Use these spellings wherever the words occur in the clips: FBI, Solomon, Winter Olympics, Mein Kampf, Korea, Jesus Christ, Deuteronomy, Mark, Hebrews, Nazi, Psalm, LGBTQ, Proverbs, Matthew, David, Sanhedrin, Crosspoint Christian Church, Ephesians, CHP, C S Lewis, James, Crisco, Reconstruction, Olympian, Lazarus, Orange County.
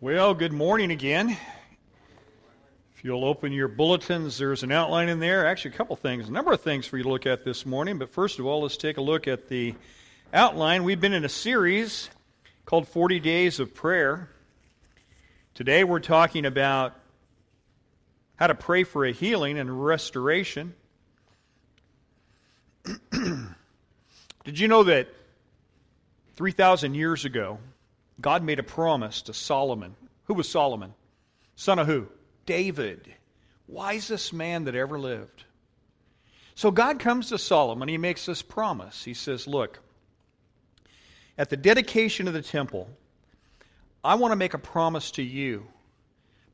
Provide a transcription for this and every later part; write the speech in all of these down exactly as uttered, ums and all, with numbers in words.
Well, good morning again. If you'll open your bulletins, there's an outline in there. Actually, a couple things, a number of things for you to look at this morning. But first of all, let's take a look at the outline. We've been in a series called forty days of Prayer. Today we're talking about how to pray for a healing and restoration. Did you know that three thousand years ago, God made a promise to Solomon? Who was Solomon? Son of who? David. Wisest man that ever lived. So God comes to Solomon. He makes this promise. He says, look, at the dedication of the temple, I want to make a promise to you.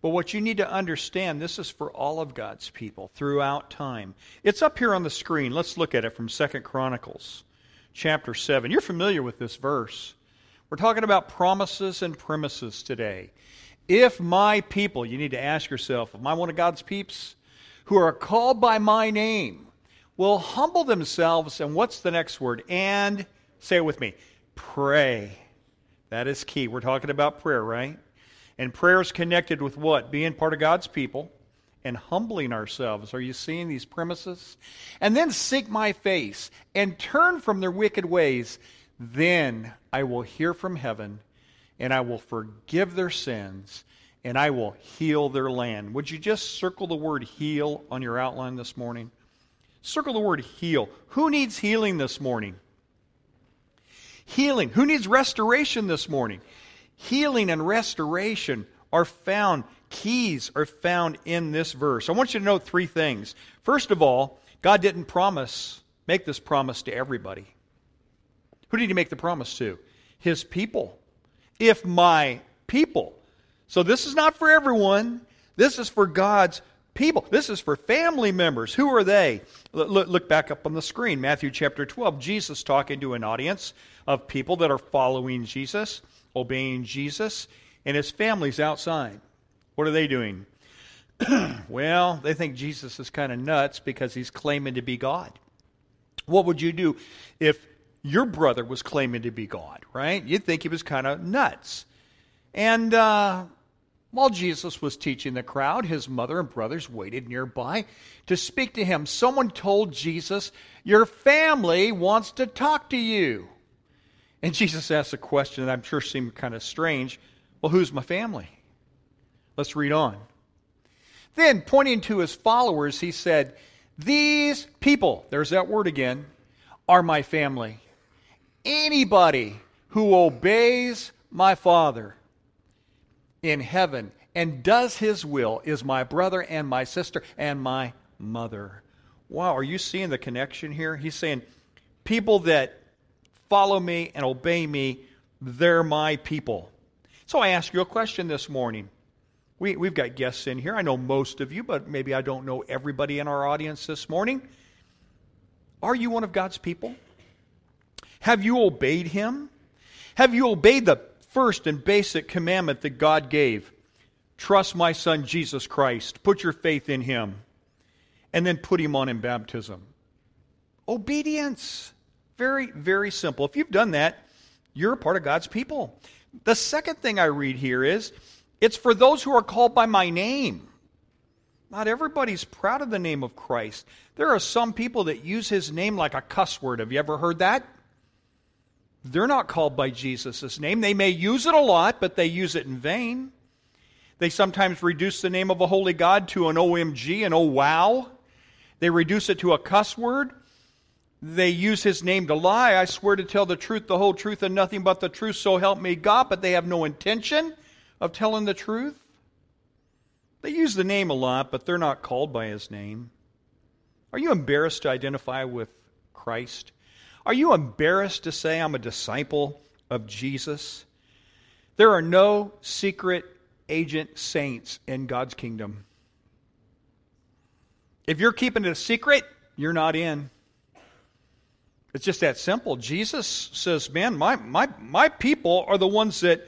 But what you need to understand, this is for all of God's people throughout time. It's up here on the screen. Let's look at it from Second Chronicles chapter seven. You're familiar with this verse. We're talking about promises and premises today. If my people, you need to ask yourself, am I one of God's peeps who are called by my name, will humble themselves, and what's the next word? And, say it with me, pray. That is key. We're talking about prayer, right? And prayer is connected with what? Being part of God's people and humbling ourselves. Are you seeing these premises? And then seek my face and turn from their wicked ways. Then I will hear from heaven, and I will forgive their sins, and I will heal their land. Would you just circle the word heal on your outline this morning? Circle the word heal. Who needs healing this morning? Healing. Who needs restoration this morning? Healing and restoration are found, keys are found in this verse. I want you to note three things. First of all, God didn't promise, make this promise to everybody. Who did he make the promise to? His people. If my people. So this is not for everyone. This is for God's people. This is for family members. Who are they? Look, look back up on the screen. Matthew chapter twelve. Jesus talking to an audience of people that are following Jesus, obeying Jesus, and his family's outside. What are they doing? Well, they think Jesus is kind of nuts because he's claiming to be God. What would you do if your brother was claiming to be God, right? You'd think he was kind of nuts. And uh, while Jesus was teaching the crowd, his mother and brothers waited nearby to speak to him. Someone told Jesus, your family wants to talk to you. And Jesus asked a question that I'm sure seemed kind of strange. Well, who's my family? Let's read on. Then, pointing to his followers, he said, these people, there's that word again, are my family. Anybody who obeys my Father in heaven and does his will is my brother and my sister and my mother. Wow, are you seeing the connection here? He's saying, people that follow me and obey me, they're my people. So I ask you a question this morning. We, we've got guests in here. I know most of you, but maybe I don't know everybody in our audience this morning. Are you one of God's people? Have you obeyed Him? Have you obeyed the first and basic commandment that God gave? Trust my Son, Jesus Christ. Put your faith in Him. And then put Him on in baptism. Obedience. Very, very simple. If you've done that, you're a part of God's people. The second thing I read here is, it's for those who are called by my name. Not everybody's proud of the name of Christ. There are some people that use His name like a cuss word. Have you ever heard that? They're not called by Jesus' name. They may use it a lot, but they use it in vain. They sometimes reduce the name of a holy God to an O M G, and oh wow. They reduce it to a cuss word. They use His name to lie. I swear to tell the truth, the whole truth, and nothing but the truth, so help me God. But they have no intention of telling the truth. They use the name a lot, but they're not called by His name. Are you embarrassed to identify with Christ? Are you embarrassed to say, I'm a disciple of Jesus? There are no secret agent saints in God's kingdom. If you're keeping it a secret, you're not in. It's just that simple. Jesus says, man, my, my, my people are the ones that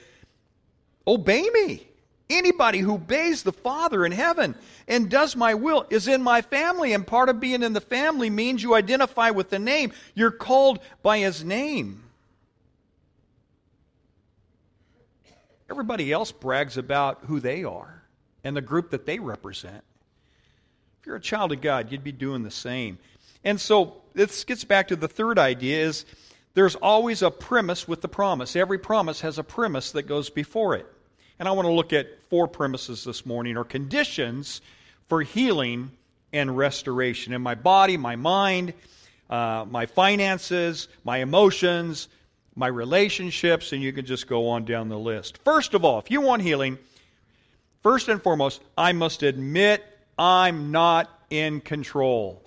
obey me. Anybody who obeys the Father in heaven and does my will is in my family. And part of being in the family means you identify with the name. You're called by His name. Everybody else brags about who they are and the group that they represent. If you're a child of God, you'd be doing the same. And so this gets back to the third idea is there's always a premise with the promise. Every promise has a premise that goes before it. And I want to look at four premises this morning, or conditions for healing and restoration in my body, my mind, uh, my finances, my emotions, my relationships, and you can just go on down the list. First of all, if you want healing, first and foremost, I must admit I'm not in control.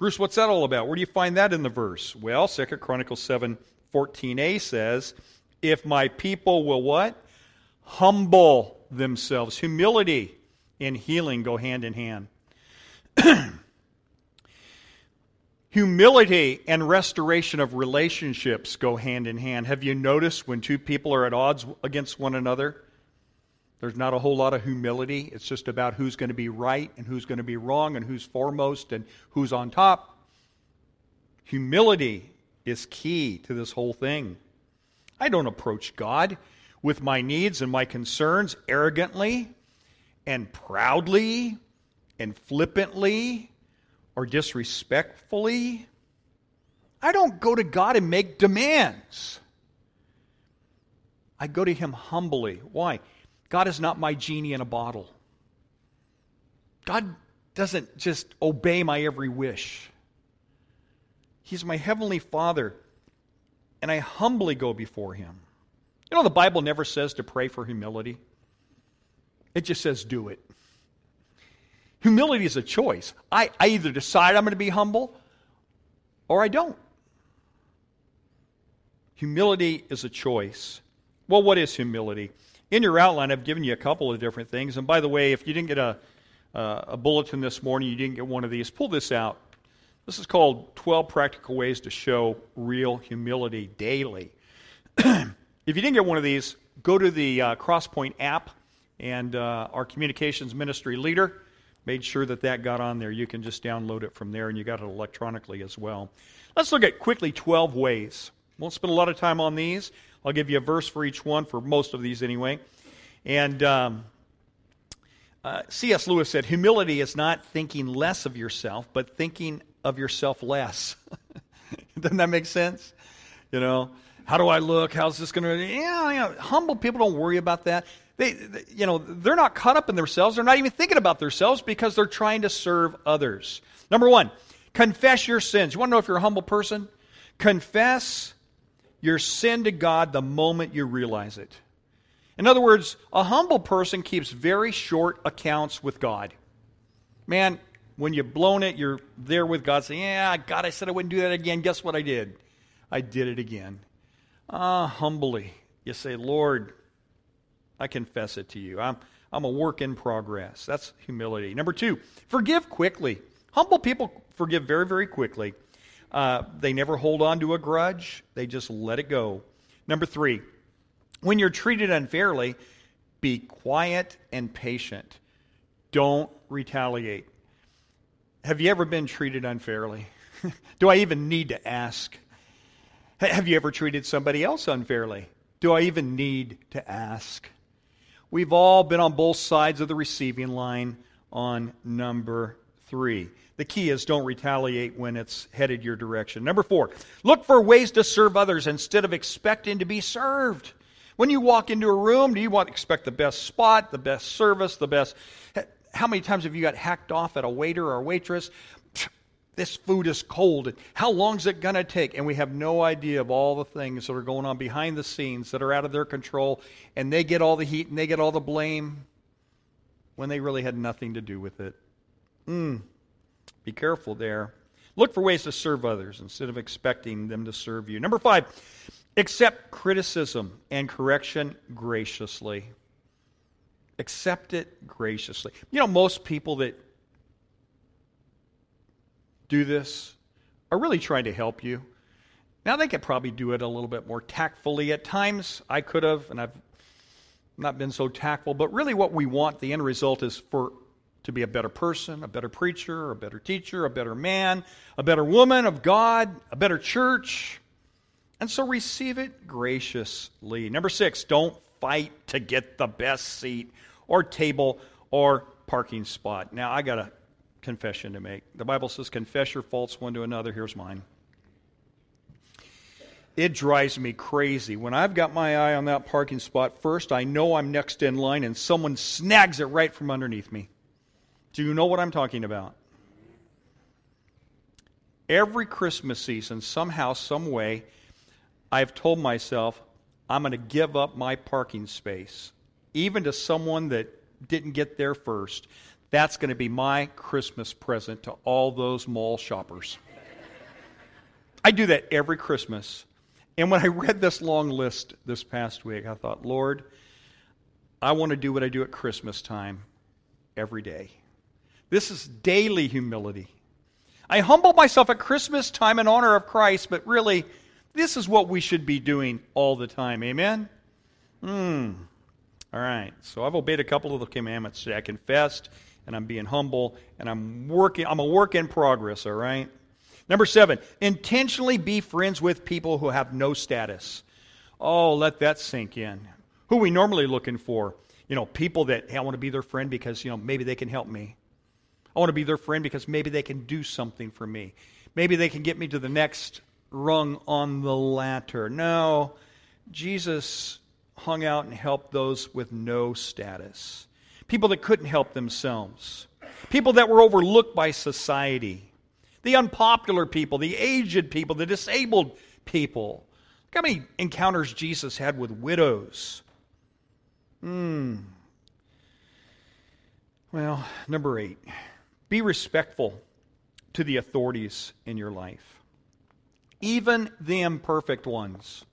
Bruce, what's that all about? Where do you find that in the verse? Well, Second Chronicles seven fourteen a says, if my people will what? Humble themselves. Humility and healing go hand in hand. Humility and restoration of relationships go hand in hand. Have you noticed when two people are at odds against one another, there's not a whole lot of humility. It's just about who's going to be right and who's going to be wrong and who's foremost and who's on top. Humility is key to this whole thing. I don't approach God with my needs and my concerns arrogantly and proudly and flippantly or disrespectfully. I don't go to God and make demands. I go to Him humbly. Why? God is not my genie in a bottle. God doesn't just obey my every wish. He's my heavenly Father, and I humbly go before Him. You know, the Bible never says to pray for humility. It just says do it. Humility is a choice. I, I either decide I'm going to be humble or I don't. Humility is a choice. Well, what is humility? In your outline, I've given you a couple of different things. And by the way, if you didn't get a, uh, a bulletin this morning, you didn't get one of these, pull this out. This is called twelve Practical Ways to Show Real Humility Daily. If you didn't get one of these, go to the uh, Crosspoint app, and uh, our communications ministry leader made sure that that got on there. You can just download it from there, and you got it electronically as well. Let's look at quickly twelve ways. Won't spend a lot of time on these. I'll give you a verse for each one, for most of these anyway. And um, uh, C S Lewis said, humility is not thinking less of yourself, but thinking of yourself less. Doesn't that make sense? You know, how do I look? How's this going to... Yeah, you know, humble people don't worry about that. They, they, you know, they're not caught up in themselves. They're not even thinking about themselves because they're trying to serve others. Number one, confess your sins. You want to know if you're a humble person? Confess your sin to God the moment you realize it. In other words, a humble person keeps very short accounts with God. Man, when you've blown it, you're there with God saying, yeah, God, I said I wouldn't do that again. Guess what I did? I did it again. Ah, uh, humbly, you say, Lord, I confess it to you. I'm, I'm a work in progress. That's humility. Number two, forgive quickly. Humble people forgive very, very quickly. Uh, they never hold on to a grudge. They just let it go. Number three, when you're treated unfairly, be quiet and patient. Don't retaliate. Have you ever been treated unfairly? Do I even need to ask? Have you ever treated somebody else unfairly? Do I even need to ask? We've all been on both sides of the receiving line on number three. The key is don't retaliate when it's headed your direction. Number four, look for ways to serve others instead of expecting to be served. When you walk into a room, do you want to expect the best spot, the best service, the best... How many times have you got hacked off at a waiter or a waitress? This food is cold. How long is it going to take? And we have no idea of all the things that are going on behind the scenes that are out of their control, and they get all the heat and they get all the blame when they really had nothing to do with it. Mm. Be careful there. Look for ways to serve others instead of expecting them to serve you. Number five, accept criticism and correction graciously. Accept it graciously. You know, most people that do this are really trying to help you. Now, they could probably do it a little bit more tactfully at times. I could have, and I've not been so tactful, but really what we want, the end result is for to be a better person, a better preacher, a better teacher, a better man, a better woman of God, a better church. And so receive it graciously. Number six, don't fight to get the best seat or table or parking spot. Now, I got a confession to make. The Bible says, confess your faults one to another. Here's mine. It drives me crazy. When I've got my eye on that parking spot first, I know I'm next in line and someone snags it right from underneath me. Do you know what I'm talking about? Every Christmas season, somehow, some way, I've told myself, I'm going to give up my parking space, even to someone that didn't get there first. That's going to be my Christmas present to all those mall shoppers. I do that every Christmas. And when I read this long list this past week, I thought, Lord, I want to do what I do at Christmas time every day. This is daily humility. I humble myself at Christmas time in honor of Christ, but really, this is what we should be doing all the time. Amen? Mm. All right. So I've obeyed a couple of the commandments today. I confessed, and I'm being humble, and I'm working. I'm a work in progress, all right? Number seven, intentionally be friends with people who have no status. Oh, let that sink in. Who are we normally looking for? You know, people that, hey, I want to be their friend because, you know, maybe they can help me. I want to be their friend because maybe they can do something for me. Maybe they can get me to the next rung on the ladder. No, Jesus hung out and helped those with no status. People that couldn't help themselves. People that were overlooked by society. The unpopular people, the aged people, the disabled people. Look how many encounters Jesus had with widows. Hmm. Well, number eight, be respectful to the authorities in your life, even the imperfect ones.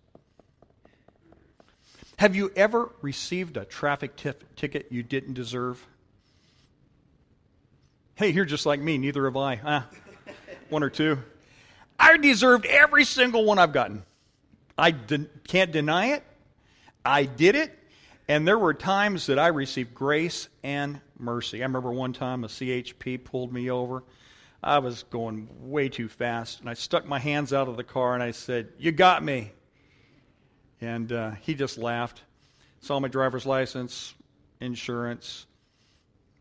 Have you ever received a traffic t- ticket you didn't deserve? Hey, you're just like me, neither have I. Huh? One or two. I deserved every single one I've gotten. I de- can't deny it. I did it. And there were times that I received grace and mercy. I remember one time a C H P pulled me over. I was going way too fast. And I stuck my hands out of the car and I said, "You got me." And uh, he just laughed. Saw my driver's license, insurance.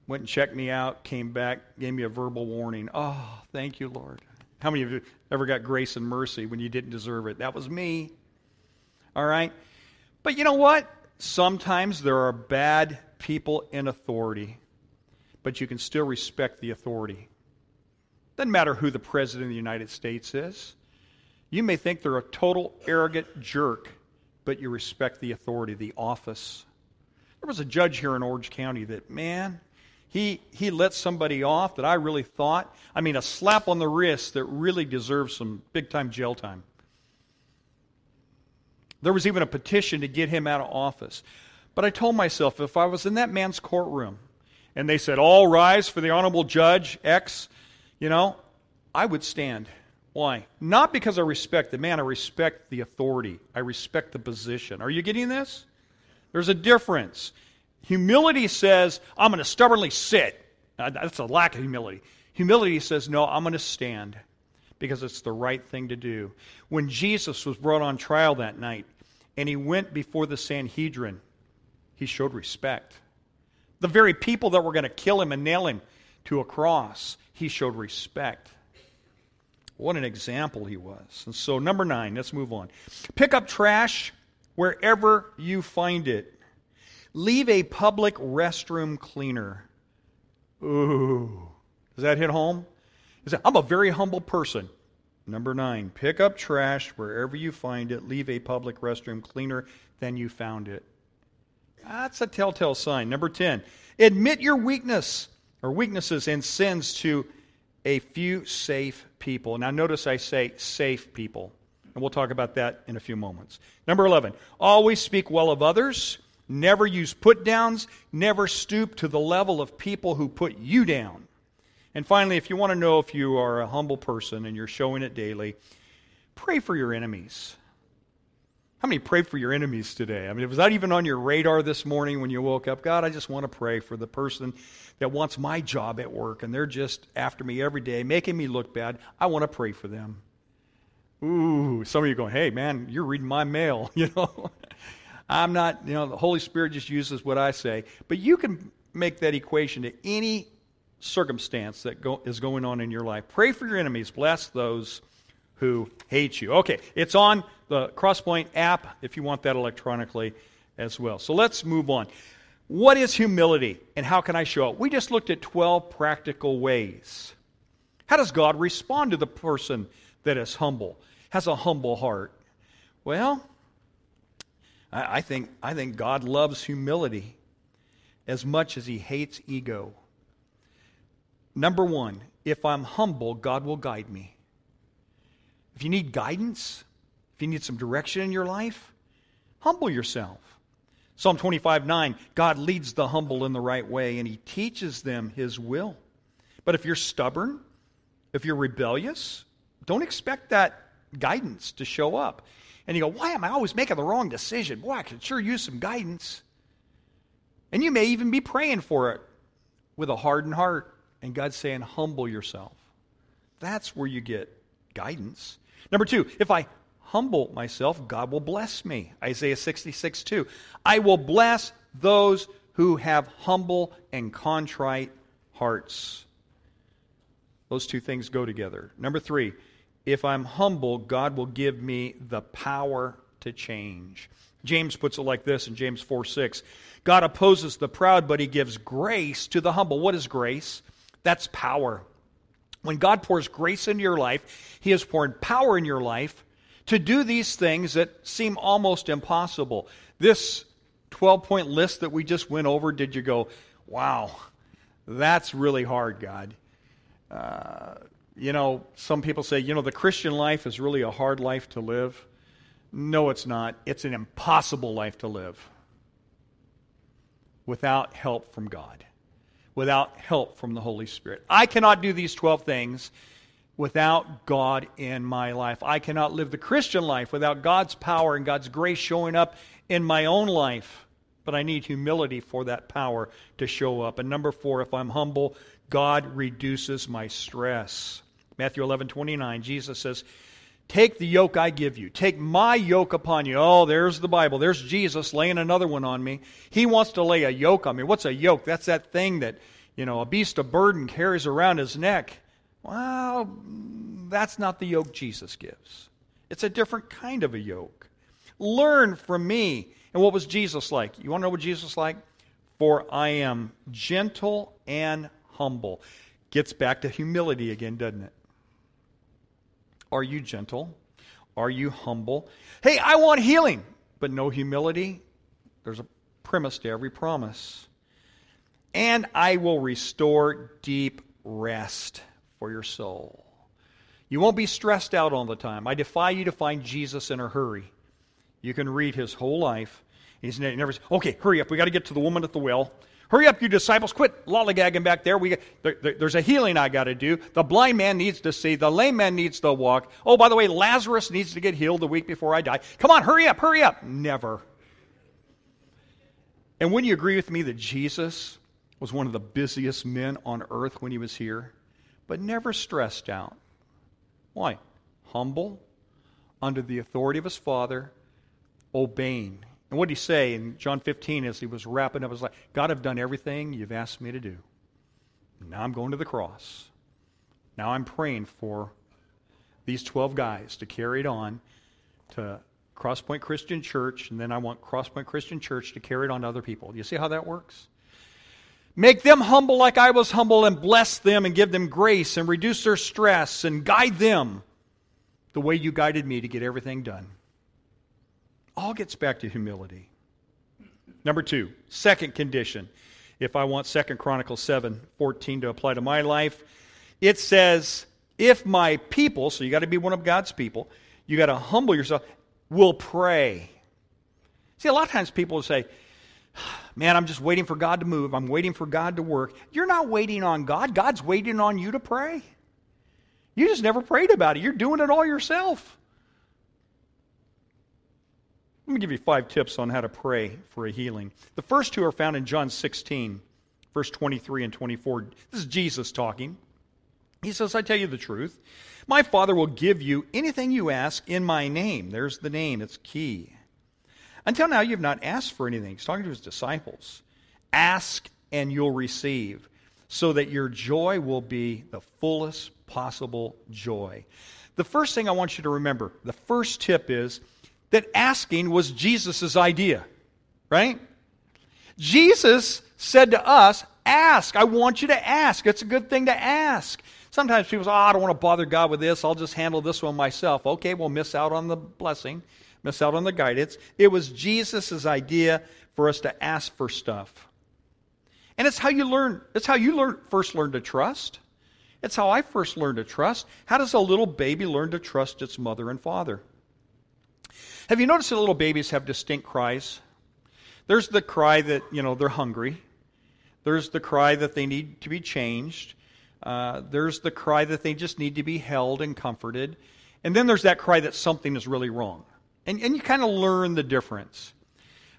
Went and checked me out, came back, gave me a verbal warning. Oh, thank you, Lord. How many of you ever got grace and mercy when you didn't deserve it? That was me. All right? But you know what? Sometimes there are bad people in authority, but you can still respect the authority. Doesn't matter who the President of the United States is. You may think they're a total arrogant jerk, but you respect the authority, the office. There was a judge here in Orange County that, man... He he let somebody off that I really thought, I mean, a slap on the wrist that really deserves some big-time jail time. There was even a petition to get him out of office. But I told myself, if I was in that man's courtroom and they said, all rise for the Honorable Judge X, you know, I would stand. Why? Not because I respect the man. I respect the authority. I respect the position. Are you getting this? There's a difference. Humility says, I'm going to stubbornly sit. Now, that's a lack of humility. Humility says, no, I'm going to stand because it's the right thing to do. When Jesus was brought on trial that night and he went before the Sanhedrin, he showed respect. The very people that were going to kill him and nail him to a cross, he showed respect. What an example he was. And so number nine, let's move on. Pick up trash wherever you find it. Leave a public restroom cleaner. Ooh. Does that hit home? Is that, I'm a very humble person. Number nine, pick up trash wherever you find it. Leave a public restroom cleaner than you found it. That's a telltale sign. Number ten, admit your weakness or weaknesses and sins to a few safe people. Now notice I say safe people, and we'll talk about that in a few moments. Number eleven, always speak well of others. Never use put-downs. Never stoop to the level of people who put you down. And finally, if you want to know if you are a humble person and you're showing it daily, pray for your enemies. How many prayed for your enemies today? I mean, was that even on your radar this morning when you woke up? God, I just want to pray for the person that wants my job at work and they're just after me every day, making me look bad. I want to pray for them. Ooh, some of you are going, hey, man, you're reading my mail, you know. I'm not, you know, the Holy Spirit just uses what I say. But you can make that equation to any circumstance that go, is going on in your life. Pray for your enemies. Bless those who hate you. Okay, it's on the Crosspoint app if you want that electronically as well. So let's move on. What is humility and how can I show it? We just looked at twelve practical ways. How does God respond to the person that is humble, has a humble heart? Well, I think, I think God loves humility as much as he hates ego. Number one, if I'm humble, God will guide me. If you need guidance, if you need some direction in your life, humble yourself. Psalm twenty-five nine, God leads the humble in the right way, and he teaches them his will. But if you're stubborn, if you're rebellious, don't expect that guidance to show up. And you go, why am I always making the wrong decision? Boy, I could sure use some guidance. And you may even be praying for it with a hardened heart. And God's saying, humble yourself. That's where you get guidance. Number two, if I humble myself, God will bless me. Isaiah sixty-six two. I will bless those who have humble and contrite hearts. Those two things go together. Number three, if I'm humble, God will give me the power to change. James puts it like this in James four six. God opposes the proud, but he gives grace to the humble. What is grace? That's power. When God pours grace into your life, he has poured power in your life to do these things that seem almost impossible. This twelve-point list that we just went over, did you go, wow, that's really hard, God? Uh, you know, some people say, you know, the Christian life is really a hard life to live. No, it's not. It's an impossible life to live without help from God, without help from the Holy Spirit. I cannot do these twelve things without God in my life. I cannot live the Christian life without God's power and God's grace showing up in my own life. But I need humility for that power to show up. And number four, if I'm humble, God reduces my stress. Matthew eleven twenty-nine, Jesus says, take the yoke I give you. Take my yoke upon you. Oh, there's the Bible. There's Jesus laying another one on me. He wants to lay a yoke on me. What's a yoke? That's that thing that, you know, a beast of burden carries around his neck. Well, that's not the yoke Jesus gives. It's a different kind of a yoke. Learn from me. And what was Jesus like? You want to know what Jesus was like? For I am gentle and humble. Gets back to humility again, doesn't it? Are you gentle? Are you humble? Hey, I want healing, but no humility. There's a premise to every promise. And I will restore deep rest for your soul. You won't be stressed out all the time. I defy you to find Jesus in a hurry. You can read his whole life. He's never said, okay, hurry up. We got to get to the woman at the well. Hurry up, you disciples. Quit lollygagging back there. We got, there, there there's a healing I got to do. The blind man needs to see. The lame man needs to walk. Oh, by the way, Lazarus needs to get healed the week before I die. Come on, hurry up, hurry up. Never. And wouldn't you agree with me that Jesus was one of the busiest men on earth when he was here, but never stressed out? Why? Humble, under the authority of his Father, obeying. And what did he say in John fifteen as he was wrapping up his life? God, I've done everything you've asked me to do. Now I'm going to the cross. Now I'm praying for these twelve guys to carry it on to Crosspoint Christian Church, and then I want Crosspoint Christian Church to carry it on to other people. Do you see how that works? Make them humble like I was humble, and bless them and give them grace and reduce their stress and guide them the way you guided me to get everything done. All gets back to humility. Number two, second condition. If I want Second Chronicles seven fourteen to apply to my life, it says, if my people, so you got to be one of God's people, you got to humble yourself, will pray. See, a lot of times people will say, man, I'm just waiting for God to move. I'm waiting for God to work. You're not waiting on God. God's waiting on you to pray. You just never prayed about it. You're doing it all yourself. Let me give you five tips on how to pray for a healing. The first two are found in John sixteen, verse twenty-three and twenty-four. This is Jesus talking. He says, I tell you the truth, my Father will give you anything you ask in my name. There's the name, it's key. Until now, you've not asked for anything. He's talking to his disciples. Ask and you'll receive, so that your joy will be the fullest possible joy. The first thing I want you to remember, the first tip is that asking was Jesus' idea, right? Jesus said to us, ask. I want you to ask. It's a good thing to ask. Sometimes people say, oh, I don't want to bother God with this. I'll just handle this one myself. Okay, we'll miss out on the blessing, miss out on the guidance. It was Jesus' idea for us to ask for stuff. And it's how you learn, it's how you learn first learn to trust. It's how I first learned to trust. How does a little baby learn to trust its mother and father? Have you noticed that little babies have distinct cries? There's the cry that, you know, they're hungry. There's the cry that they need to be changed. Uh, there's the cry that they just need to be held and comforted. And then there's that cry that something is really wrong. And, and you kind of learn the difference.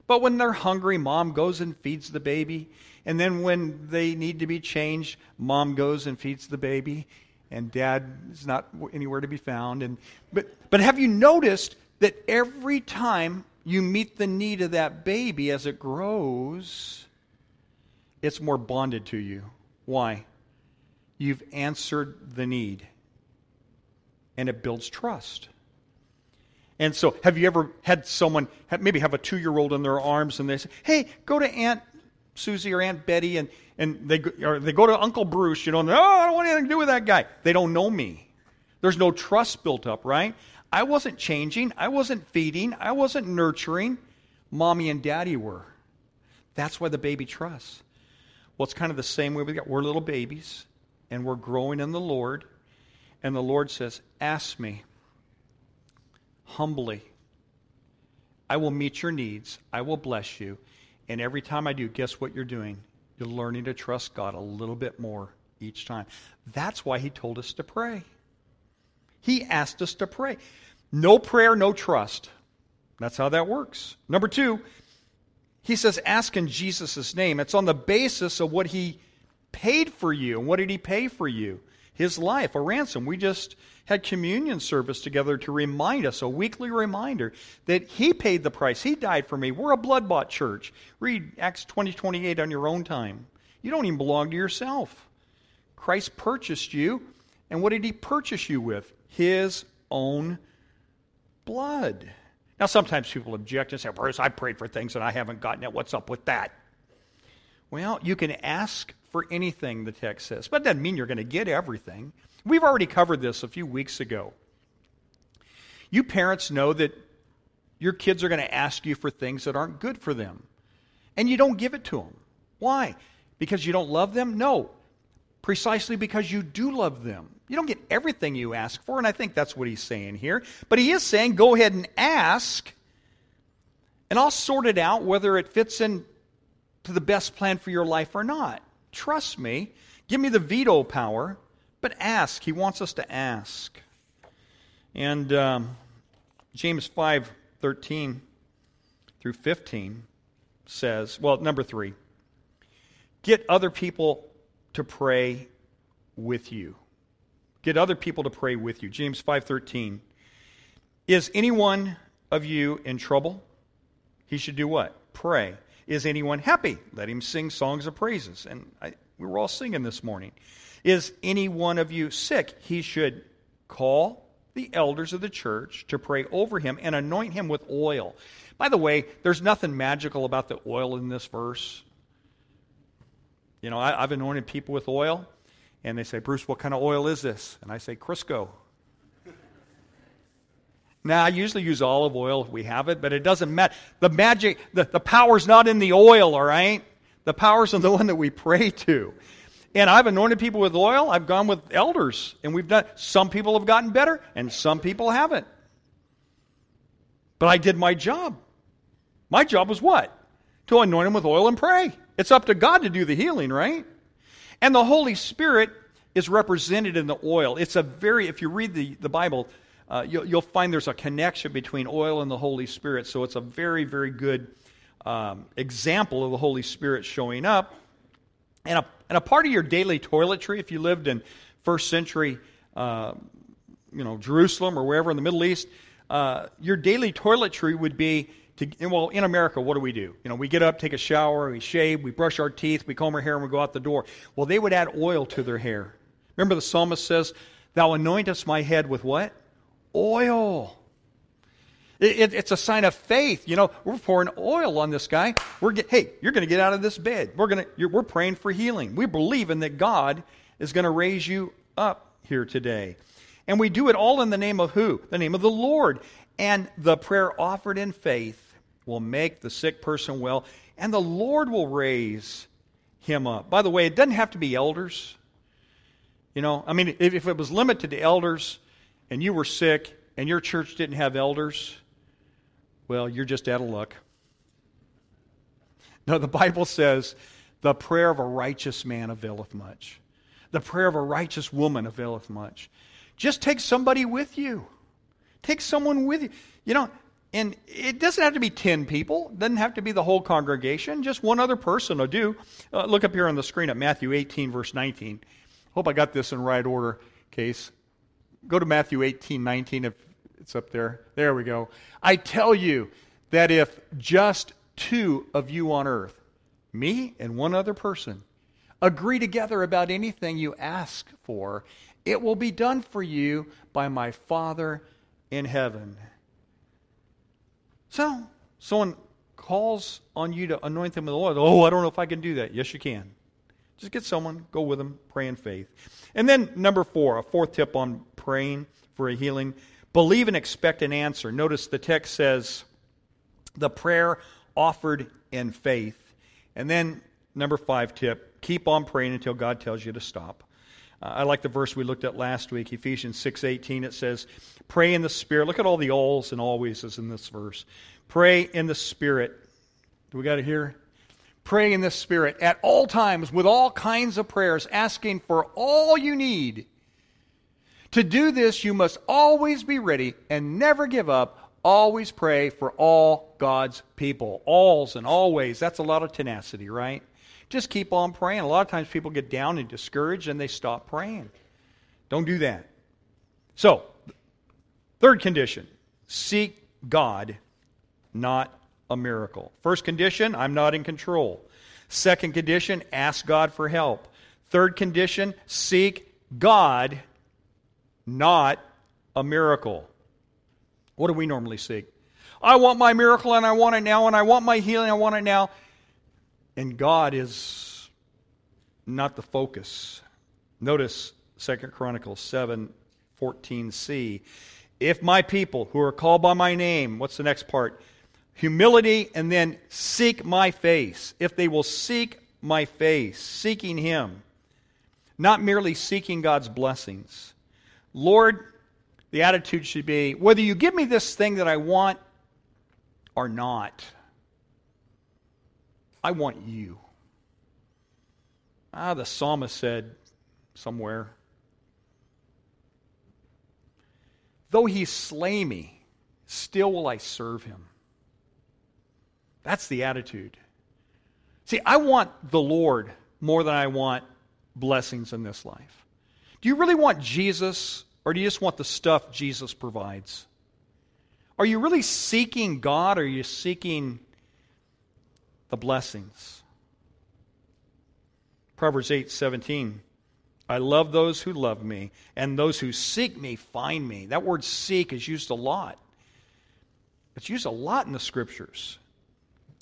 But when they're hungry, mom goes and feeds the baby. And then when they need to be changed, mom goes and feeds the baby, and dad is not anywhere to be found. And but but have you noticed that every time you meet the need of that baby as it grows, it's more bonded to you? Why? You've answered the need, and it builds trust. And so have you ever had someone, maybe have a two-year-old in their arms, and they say, hey, go to Aunt Susie or Aunt Betty, and, and they, or they go to Uncle Bruce, you know, and, oh, I don't want anything to do with that guy. They don't know me. There's no trust built up, right? I wasn't changing. I wasn't feeding. I wasn't nurturing. Mommy and daddy were. That's why the baby trusts. Well, it's kind of the same way we got. We're little babies, and we're growing in the Lord, and the Lord says, ask me. Humbly, I will meet your needs. I will bless you. And every time I do, guess what you're doing? You're learning to trust God a little bit more each time. That's why he told us to pray. He asked us to pray. No prayer, no trust. That's how that works. Number two, he says, ask in Jesus' name. It's on the basis of what he paid for you. And what did he pay for you? His life, a ransom. We just had communion service together to remind us, a weekly reminder, that he paid the price. He died for me. We're a blood-bought church. Read Acts twenty twenty-eight on your own time. You don't even belong to yourself. Christ purchased you, and what did he purchase you with? His own blood. Now, sometimes people object and say, Bruce, I prayed for things and I haven't gotten it. What's up with that? Well, you can ask for anything, the text says. But that doesn't mean you're going to get everything. We've already covered this a few weeks ago. You parents know that your kids are going to ask you for things that aren't good for them. And you don't give it to them. Why? Because you don't love them? No. Precisely because you do love them. You don't get everything you ask for, and I think that's what he's saying here. But he is saying, go ahead and ask, and I'll sort it out whether it fits in to the best plan for your life or not. Trust me. Give me the veto power, but ask. He wants us to ask. And um, James five thirteen through fifteen says, well, number three, get other people to pray with you. Get other people to pray with you. James five thirteen. Is anyone of you in trouble? He should do what? Pray. Is anyone happy? Let him sing songs of praises. And I, we were all singing this morning. Is any one of you sick? He should call the elders of the church to pray over him and anoint him with oil. By the way, there's nothing magical about the oil in this verse. You know, I, I've anointed people with oil, and they say, Bruce, what kind of oil is this? And I say, Crisco. Now, I usually use olive oil if we have it, but it doesn't matter. The magic, the, the power's not in the oil, all right? The power's in the one that we pray to. And I've anointed people with oil. I've gone with elders. And we've done, some people have gotten better, and some people haven't. But I did my job. My job was what? To anoint them with oil and pray. It's up to God to do the healing, right? And the Holy Spirit is represented in the oil. It's a very, if you read the, the Bible, Uh, you'll, you'll find there's a connection between oil and the Holy Spirit. So it's a very, very good um, example of the Holy Spirit showing up. And a, and a part of your daily toiletry, if you lived in first century uh, you know, Jerusalem or wherever in the Middle East, uh, your daily toiletry would be to, well, in America, what do we do? You know, we get up, take a shower, we shave, we brush our teeth, we comb our hair, and we go out the door. Well, they would add oil to their hair. Remember the psalmist says, "Thou anointest my head with what? Oil." It, it, it's a sign of faith. You know, we're pouring oil on this guy. We're get, hey, you're going to get out of this bed. We're going to we're praying for healing. We believe in that God is going to raise you up here today, and we do it all in the name of who? The name of the Lord. And the prayer offered in faith will make the sick person well, and the Lord will raise him up. By the way, it doesn't have to be elders. You know, I mean, if, if it was limited to elders and you were sick and your church didn't have elders, well, you're just out of luck. No, the Bible says, the prayer of a righteous man availeth much. The prayer of a righteous woman availeth much. Just take somebody with you. Take someone with you. You know, and it doesn't have to be ten people. It doesn't have to be the whole congregation. Just one other person will do. Uh, look up here on the screen at Matthew eighteen, verse nineteen. Hope I got this in right order, Case. Go to Matthew eighteen, nineteen, if it's up there. There we go. I tell you that if just two of you on earth, me and one other person, agree together about anything you ask for, it will be done for you by my Father in heaven. So, someone calls on you to anoint them with oil. Oh, I don't know if I can do that. Yes, you can. Just get someone, go with them, pray in faith. And then number four, a fourth tip on praying for a healing. Believe and expect an answer. Notice the text says, the prayer offered in faith. And then number five tip, keep on praying until God tells you to stop. Uh, I like the verse we looked at last week, Ephesians six eighteen. It says, pray in the Spirit. Look at all the alls and alwayses in this verse. Pray in the Spirit. Do we got it here? Pray in the Spirit at all times with all kinds of prayers, asking for all you need. To do this, you must always be ready and never give up. Always pray for all God's people. Alls and always. That's a lot of tenacity, right? Just keep on praying. A lot of times people get down and discouraged and they stop praying. Don't do that. So, third condition, seek God, not a miracle. First condition, I'm not in control. Second condition, ask God for help. Third condition, seek God, not a miracle. What do we normally seek? I want my miracle and I want it now, and I want my healing, I want it now. And God is not the focus. Notice Second Chronicles seven fourteen c. If my people who are called by my name, what's the next part? Humility, and then seek my face. If they will seek my face, seeking him, not merely seeking God's blessings. Lord, the attitude should be, whether you give me this thing that I want or not, I want you. Ah, the psalmist said somewhere, though he slay me, still will I serve him. That's the attitude. See, I want the Lord more than I want blessings in this life. Do you really want Jesus, or do you just want the stuff Jesus provides? Are you really seeking God, or are you seeking the blessings? Proverbs eight seventeen. I love those who love me, and those who seek me find me. That word seek is used a lot. It's used a lot in the Scriptures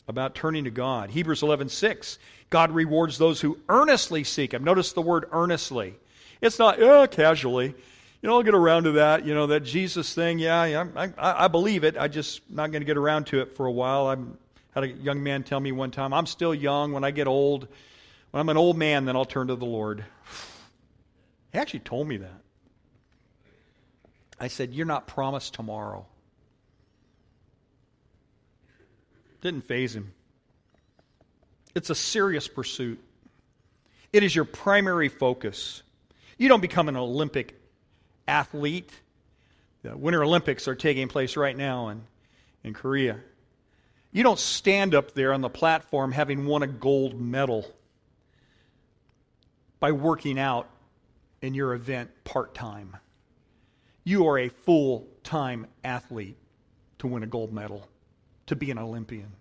about turning to God. Hebrews eleven six. God rewards those who earnestly seek him. Notice the word earnestly. It's not oh, casually. You know, I'll get around to that. You know, that Jesus thing. Yeah, yeah I, I believe it. I'm just not going to get around to it for a while. I'm had a young man tell me one time, I'm still young. When I get old, when I'm an old man, then I'll turn to the Lord. He actually told me that. I said, you're not promised tomorrow. Didn't faze him. It's a serious pursuit. It is your primary focus. You don't become an Olympic athlete. The Winter Olympics are taking place right now in, in Korea. You don't stand up there on the platform having won a gold medal by working out in your event part-time. You are a full-time athlete to win a gold medal, to be an Olympian.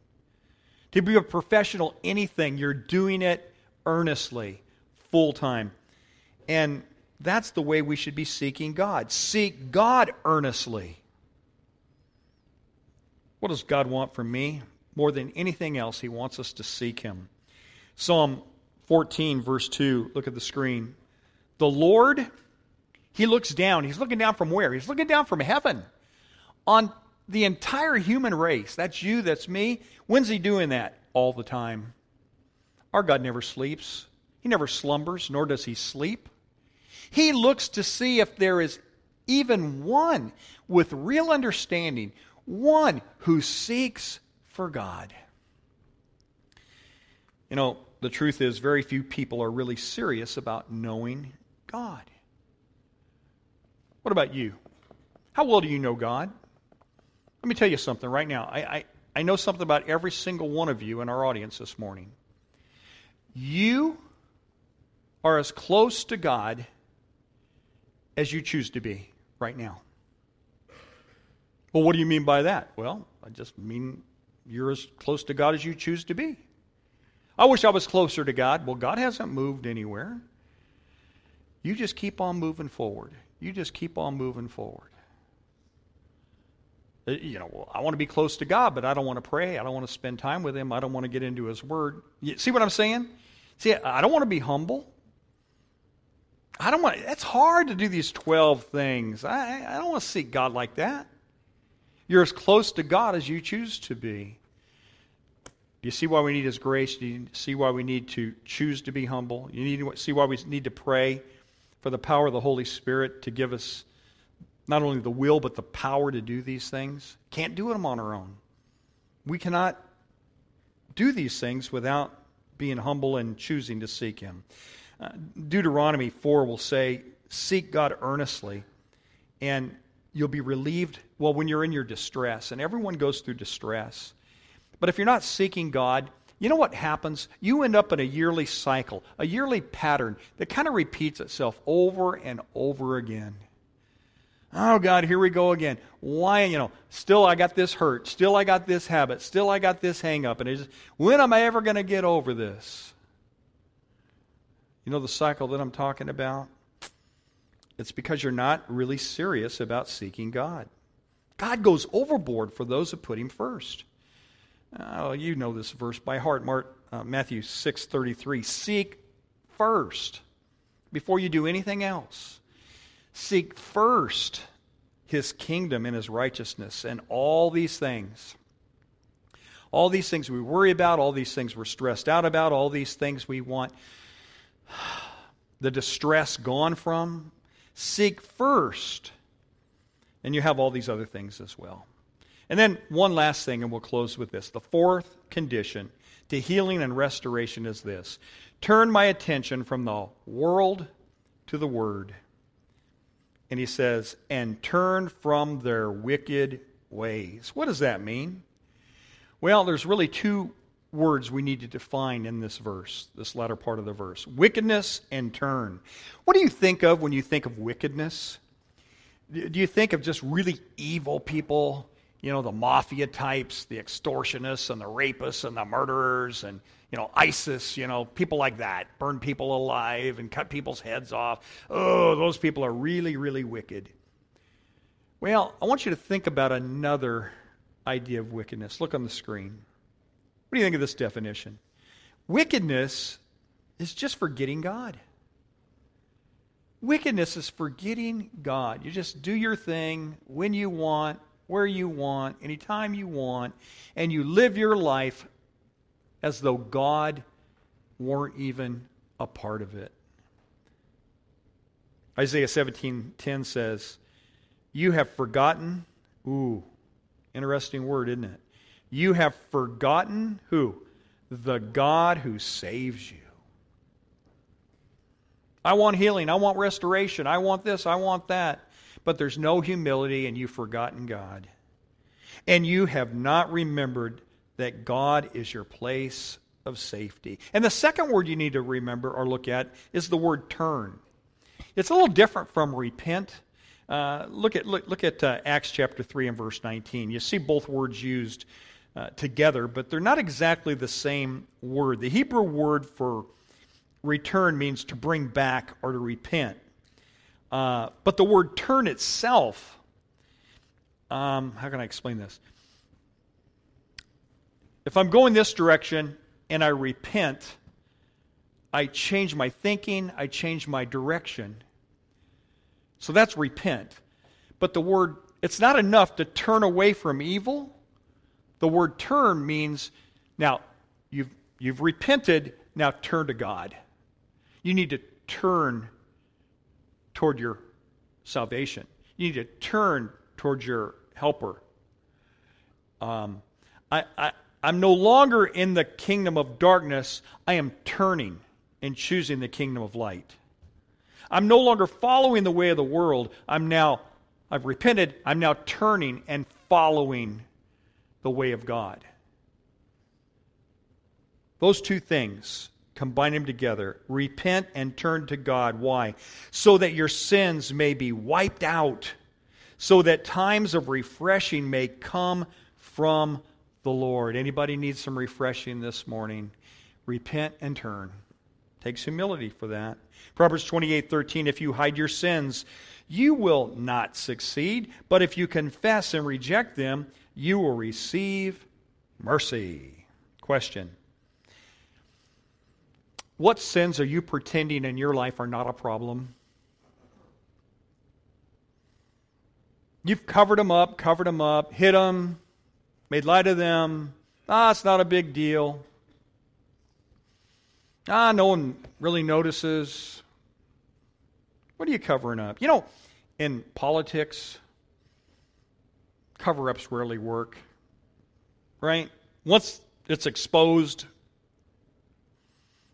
To be a professional anything, you're doing it earnestly, full-time. And that's the way we should be seeking God. Seek God earnestly. What does God want from me? More than anything else, He wants us to seek Him. Psalm fourteen, verse two, look at the screen. The Lord, He looks down. He's looking down from where? He's looking down from heaven on the entire human race. That's you, that's me. When's He doing that? All the time. Our God never sleeps. He never slumbers, nor does He sleep. He looks to see if there is even one with real understanding, one who seeks for God. You know, the truth is, very few people are really serious about knowing God. What about you? How well do you know God? Let me tell you something right now. I, I, I know something about every single one of you in our audience this morning. You are as close to God as you choose to be right now. Well, what do you mean by that? Well, I just mean you're as close to God as you choose to be. I wish I was closer to God. Well, God hasn't moved anywhere. You just keep on moving forward. You just keep on moving forward. You know, well, I want to be close to God, but I don't want to pray. I don't want to spend time with Him. I don't want to get into His Word. You see what I'm saying? See, I don't want to be humble. I don't want. It's hard to do these twelve things. I, I don't want to seek God like that. You're as close to God as you choose to be. Do you see why we need His grace? Do you see why we need to choose to be humble? You need to see why we need to pray for the power of the Holy Spirit to give us not only the will, but the power to do these things. Can't do them on our own. We cannot do these things without being humble and choosing to seek Him. Uh, Deuteronomy four will say, seek God earnestly, and you'll be relieved, well, when you're in your distress. And everyone goes through distress. But if you're not seeking God, you know what happens? You end up in a yearly cycle, a yearly pattern that kind of repeats itself over and over again. Oh, God, here we go again. Why, you know, still I got this hurt. Still I got this habit. Still I got this hang-up. And it's just, when am I ever going to get over this? You know the cycle that I'm talking about? It's because you're not really serious about seeking God. God goes overboard for those who put Him first. Oh, you know this verse by heart, Mark, uh, Matthew six thirty-three. Seek first before you do anything else. Seek first His kingdom and His righteousness, and all these things. All these things we worry about, all these things we're stressed out about, all these things we want the distress gone from. Seek first, and you have all these other things as well. And then one last thing, and we'll close with this. The fourth condition to healing and restoration is this: turn my attention from the world to the Word. And he says, and turn from their wicked ways. What does that mean? Well, there's really two words we need to define in this verse, this latter part of the verse: wickedness and turn. What do you think of when you think of wickedness? Do you think of just really evil people, you know, the mafia types, the extortionists and the rapists and the murderers and, you know, ISIS, you know, people like that, burn people alive and cut people's heads off? Oh, those people are really, really wicked. Well, I want you to think about another idea of wickedness. Look on the screen. What do you think of this definition? Wickedness is just forgetting God. Wickedness is forgetting God. You just do your thing when you want, where you want, anytime you want, and you live your life as though God weren't even a part of it. Isaiah seventeen ten says, you have forgotten, ooh, interesting word, isn't it? You have forgotten who? The God who saves you. I want healing. I want restoration. I want this. I want that. But there's no humility, and you've forgotten God. And you have not remembered that God is your place of safety. And the second word you need to remember or look at is the word turn. It's a little different from repent. Uh, look at look, look at uh, Acts chapter three and verse nineteen. You see both words used uh, together, but they're not exactly the same word. The Hebrew word for return means to bring back or to repent. Uh, but the word turn itself, um, how can I explain this? If I'm going this direction and I repent, I change my thinking, I change my direction. So that's repent. But the word, it's not enough to turn away from evil. The word turn means, now, you've, you've repented, now turn to God. You need to turn toward your salvation. You need to turn toward your helper. Um, I, I, I'm no longer in the kingdom of darkness. I am turning and choosing the kingdom of light. I'm no longer following the way of the world. I'm now, I've repented. I'm now turning and following the way of God. Those two things, combine them together. Repent and turn to God. Why? So that your sins may be wiped out. So that times of refreshing may come from the Lord. Anybody need some refreshing this morning? Repent and turn. Takes humility for that. Proverbs twenty-eight thirteen, if you hide your sins, you will not succeed, but if you confess and reject them, you will receive mercy. Question. What sins are you pretending in your life are not a problem? You've covered them up, covered them up, hid them, made light of them. Ah, it's not a big deal. Ah, no one really notices. What are you covering up? You know, in politics, cover-ups rarely work, right? Once it's exposed,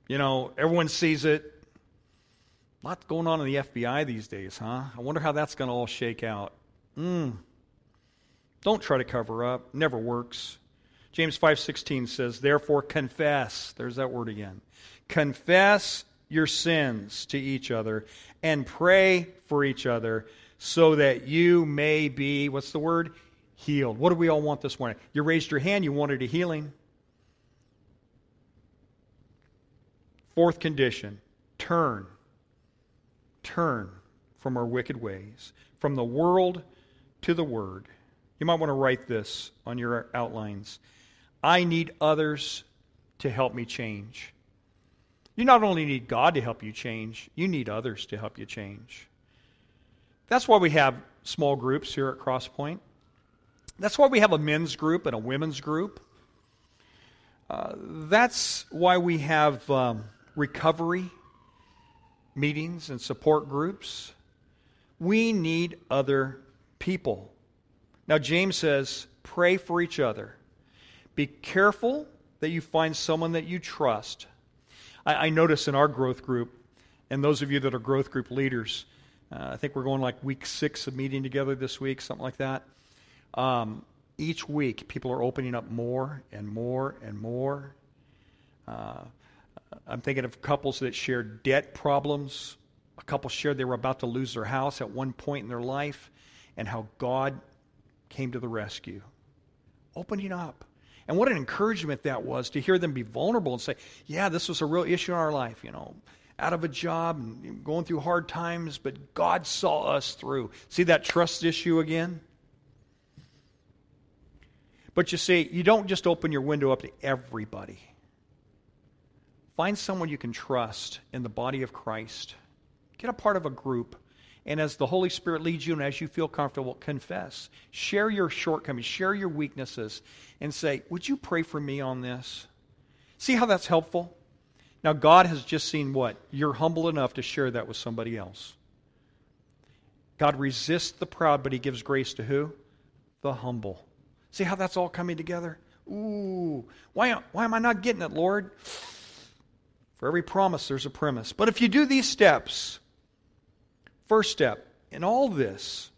you know, everyone sees it. A lot going on in the F B I these days, huh? I wonder how that's going to all shake out. Mm. Don't try to cover up. Never works. James five sixteen says, therefore confess. There's that word again. Confess your sins to each other and pray for each other so that you may be, what's the word? Healed. What do we all want this morning? You raised your hand, you wanted a healing. Fourth condition, turn. Turn from our wicked ways, from the world to the word. You might want to write this on your outlines. I need others to help me change. You not only need God to help you change, you need others to help you change. That's why we have small groups here at Crosspoint. That's why we have a men's group and a women's group. Uh, that's why we have um, recovery meetings and support groups. We need other people. Now James says, pray for each other. Be careful that you find someone that you trust. I notice in our growth group, and those of you that are growth group leaders, uh, I think we're going like week six of meeting together this week, something like that. Um, each week, people are opening up more and more and more. Uh, I'm thinking of couples that shared debt problems. A couple shared they were about to lose their house at one point in their life, and how God came to the rescue. Opening up. And what an encouragement that was to hear them be vulnerable and say, yeah, this was a real issue in our life, you know, out of a job and going through hard times, but God saw us through. See that trust issue again? But you see, you don't just open your window up to everybody. Find someone you can trust in the body of Christ. Get a part of a group. And as the Holy Spirit leads you and as you feel comfortable, confess. Share your shortcomings. Share your weaknesses. And say, would you pray for me on this? See how that's helpful? Now God has just seen what? You're humble enough to share that with somebody else. God resists the proud, but He gives grace to who? The humble. See how that's all coming together? Ooh, why, why am I not getting it, Lord? For every promise, there's a premise. But if you do these steps... First step in all this,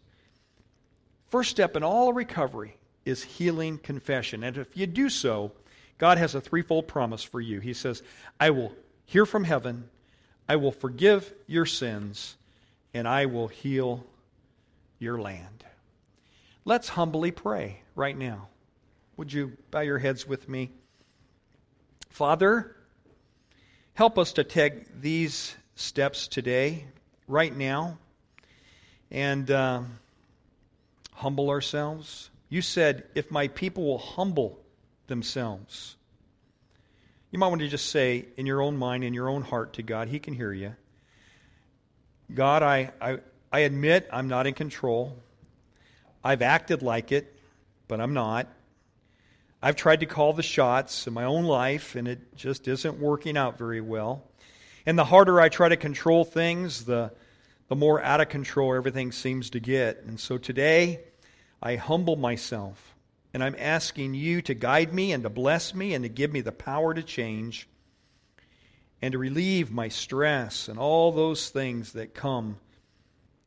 first step in all recovery is healing confession. And if you do so, God has a threefold promise for you. He says, I will hear from heaven, I will forgive your sins, and I will heal your land. Let's humbly pray right now. Would you bow your heads with me? Father, help us to take these steps today, right now, and uh, humble ourselves. You said, if my people will humble themselves. You might want to just say in your own mind, in your own heart to God, He can hear you. God, I, I, I admit I'm not in control. I've acted like it, but I'm not. I've tried to call the shots in my own life, and it just isn't working out very well. And the harder I try to control things, the, the more out of control everything seems to get. And so today, I humble myself, and I'm asking you to guide me and to bless me and to give me the power to change and to relieve my stress and all those things that come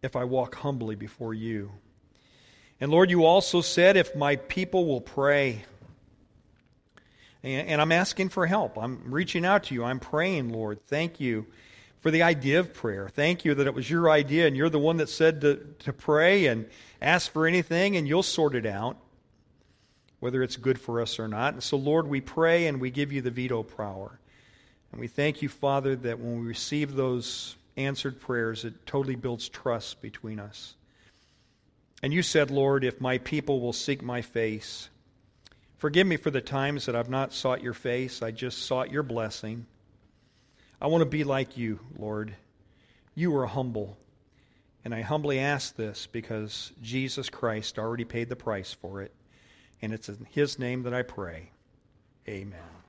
if I walk humbly before you. And Lord, you also said, if my people will pray, and I'm asking for help. I'm reaching out to you. I'm praying, Lord. Thank you for the idea of prayer. Thank you that it was your idea, and you're the one that said to, to pray and ask for anything, and you'll sort it out, whether it's good for us or not. And so, Lord, we pray, and we give you the veto power. And we thank you, Father, that when we receive those answered prayers, it totally builds trust between us. And you said, Lord, if my people will seek my face, forgive me for the times that I've not sought your face. I just sought your blessing. I want to be like you, Lord. You are humble. And I humbly ask this because Jesus Christ already paid the price for it. And it's in His name that I pray. Amen.